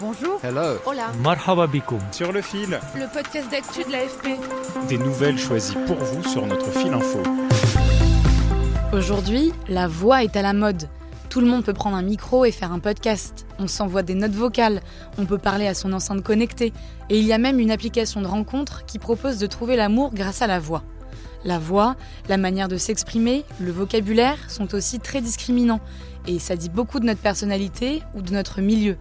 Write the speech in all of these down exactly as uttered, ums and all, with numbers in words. Bonjour. Hello. Hola. Marhaba bikoum. Sur le fil. Le podcast d'actu de l'A F P. Des nouvelles choisies pour vous sur notre fil info. Aujourd'hui, la voix est à la mode. Tout le monde peut prendre un micro et faire un podcast. On s'envoie des notes vocales. On peut parler à son enceinte connectée. Et il y a même une application de rencontre qui propose de trouver l'amour grâce à la voix. La voix, la manière de s'exprimer, le vocabulaire sont aussi très discriminants. Et ça dit beaucoup de notre personnalité ou de notre milieu.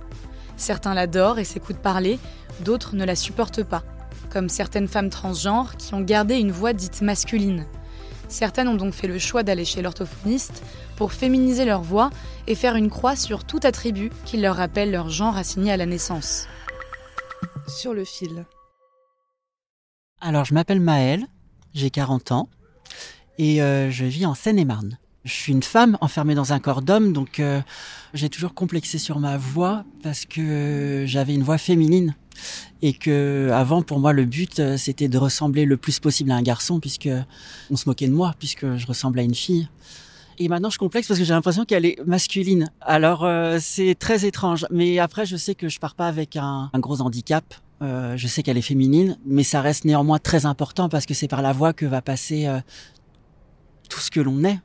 Certains l'adorent et s'écoutent parler, d'autres ne la supportent pas, comme certaines femmes transgenres qui ont gardé une voix dite masculine. Certaines ont donc fait le choix d'aller chez l'orthophoniste pour féminiser leur voix et faire une croix sur tout attribut qui leur rappelle leur genre assigné à la naissance. Sur le fil. Alors, je m'appelle Maëlle, j'ai quarante ans et euh, je vis en Seine-et-Marne. Je suis une femme enfermée dans un corps d'homme, donc euh, j'ai toujours complexé sur ma voix parce que j'avais une voix féminine et que avant pour moi le but euh, c'était de ressembler le plus possible à un garçon puisque on se moquait de moi puisque je ressemble à une fille. Et maintenant je complexe parce que j'ai l'impression qu'elle est masculine. Alors euh, c'est très étrange, mais après je sais que je pars pas avec un, un gros handicap. Euh, je sais qu'elle est féminine, mais ça reste néanmoins très important parce que c'est par la voix que va passer euh, tout ce que l'on est.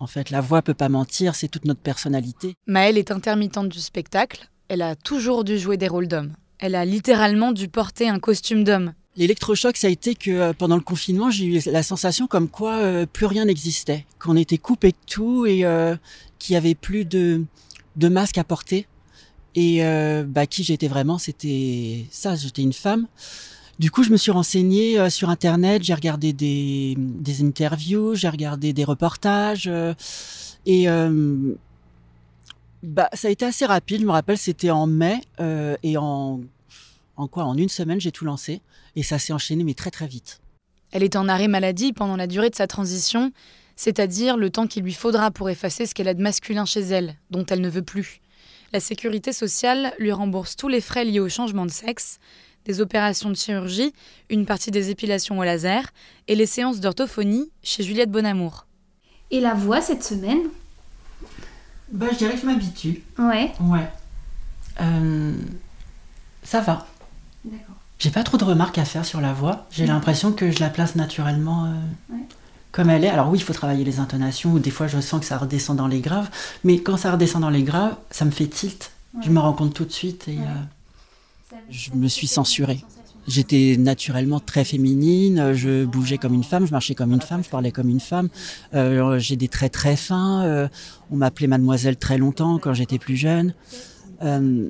En fait, la voix peut pas mentir, c'est toute notre personnalité. Maëlle est intermittente du spectacle. Elle a toujours dû jouer des rôles d'homme. Elle a littéralement dû porter un costume d'homme. L'électrochoc, ça a été que pendant le confinement, j'ai eu la sensation comme quoi euh, plus rien n'existait, qu'on était coupé de tout et euh, qu'il y avait plus de de masque à porter. Et euh, bah qui j'étais vraiment, c'était ça, j'étais une femme. Du coup, je me suis renseignée euh, sur Internet, j'ai regardé des, des interviews, j'ai regardé des reportages. Euh, et euh, bah, ça a été assez rapide, je me rappelle, c'était en mai. Euh, et en, en quoi ? En une semaine, j'ai tout lancé. Et ça s'est enchaîné, mais très très vite. Elle est en arrêt maladie pendant la durée de sa transition, c'est-à-dire le temps qu'il lui faudra pour effacer ce qu'elle a de masculin chez elle, dont elle ne veut plus. La sécurité sociale lui rembourse tous les frais liés au changement de sexe, des opérations de chirurgie, une partie des épilations au laser et les séances d'orthophonie chez Juliette Bonamour. Et la voix cette semaine ? Bah, je dirais que je m'habitue. Ouais. Ouais. Euh, ça va. D'accord. J'ai pas trop de remarques à faire sur la voix. J'ai mmh. l'impression que je la place naturellement euh, ouais. comme elle est. Alors oui, il faut travailler les intonations ou des fois je sens que ça redescend dans les graves. Mais quand ça redescend dans les graves, ça me fait tilt. Ouais. Je me rends compte tout de suite et... Ouais. Euh, Je me suis censurée. J'étais naturellement très féminine, je bougeais comme une femme, je marchais comme une femme, je parlais comme une femme. Euh, j'ai des traits très fins, euh, on m'appelait mademoiselle très longtemps quand j'étais plus jeune. Euh,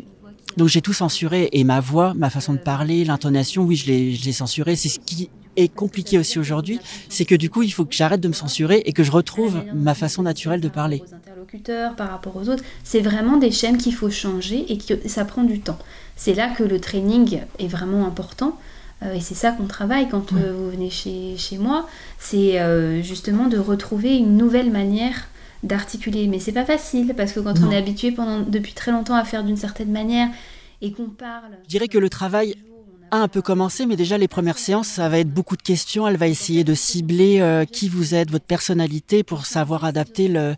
donc j'ai tout censuré et ma voix, ma façon de parler, l'intonation, oui je l'ai, je l'ai censurée. C'est ce qui est compliqué aussi aujourd'hui, c'est que du coup il faut que j'arrête de me censurer et que je retrouve ma façon naturelle de parler. Aux interlocuteurs, par rapport aux autres, c'est vraiment des schèmes qu'il faut changer et que ça prend du temps. C'est là que le training est vraiment important euh, et c'est ça qu'on travaille quand euh, vous venez chez, chez moi. C'est euh, justement de retrouver une nouvelle manière d'articuler. Mais c'est pas facile parce que quand non. on est habitué pendant, depuis très longtemps à faire d'une certaine manière et qu'on parle... Je dirais que le travail a un peu commencé, mais déjà les premières séances, ça va être beaucoup de questions. Elle va essayer de cibler euh, qui vous êtes, votre personnalité pour savoir adapter le...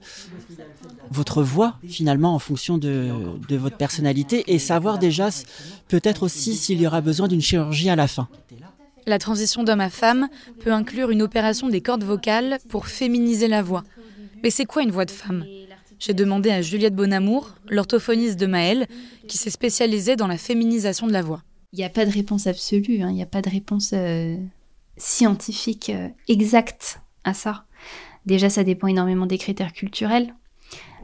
votre voix, finalement, en fonction de, de votre personnalité et savoir déjà peut-être aussi s'il y aura besoin d'une chirurgie à la fin. La transition d'homme à femme peut inclure une opération des cordes vocales pour féminiser la voix. Mais c'est quoi une voix de femme ? J'ai demandé à Juliette Bonamour, l'orthophoniste de Maëlle, qui s'est spécialisée dans la féminisation de la voix. Il n'y a pas de réponse absolue, hein, il n'y a pas de réponse euh, scientifique euh, exacte à ça. Déjà, ça dépend énormément des critères culturels.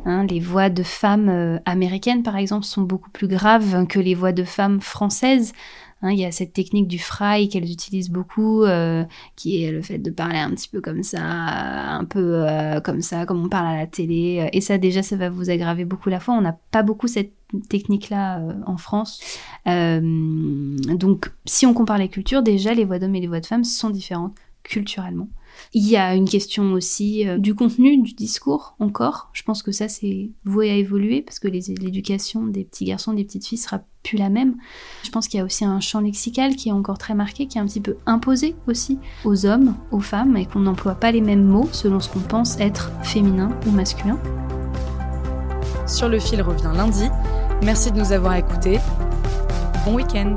Hein, les voix de femmes euh, américaines, par exemple, sont beaucoup plus graves que les voix de femmes françaises. Hein, il y a cette technique du fry qu'elles utilisent beaucoup, euh, qui est le fait de parler un petit peu comme ça, un peu euh, comme ça, comme on parle à la télé. Et ça, déjà, ça va vous aggraver beaucoup la foi. On n'a pas beaucoup cette technique-là euh, en France. Euh, donc, si on compare les cultures, déjà, les voix d'hommes et les voix de femmes sont différentes culturellement. Il y a une question aussi euh, du contenu, du discours encore. Je pense que ça, c'est voué à évoluer parce que les, l'éducation des petits garçons, des petites filles sera plus la même. Je pense qu'il y a aussi un champ lexical qui est encore très marqué, qui est un petit peu imposé aussi aux hommes, aux femmes, et qu'on n'emploie pas les mêmes mots selon ce qu'on pense être féminin ou masculin. Sur le fil revient lundi. Merci de nous avoir écoutés. Bon week-end.